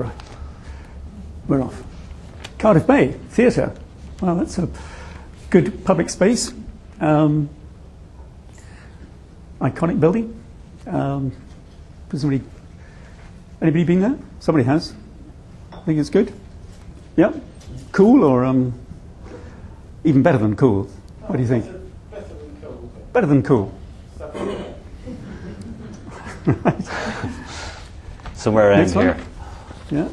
Right, we're off. Cardiff Bay Theatre. Well, that's a good public space. Iconic building. Anybody been there? Somebody has. I think it's good. Yeah, cool, or even better than cool. What do you think? Better than cool. Better than cool. Somewhere in here. Yeah.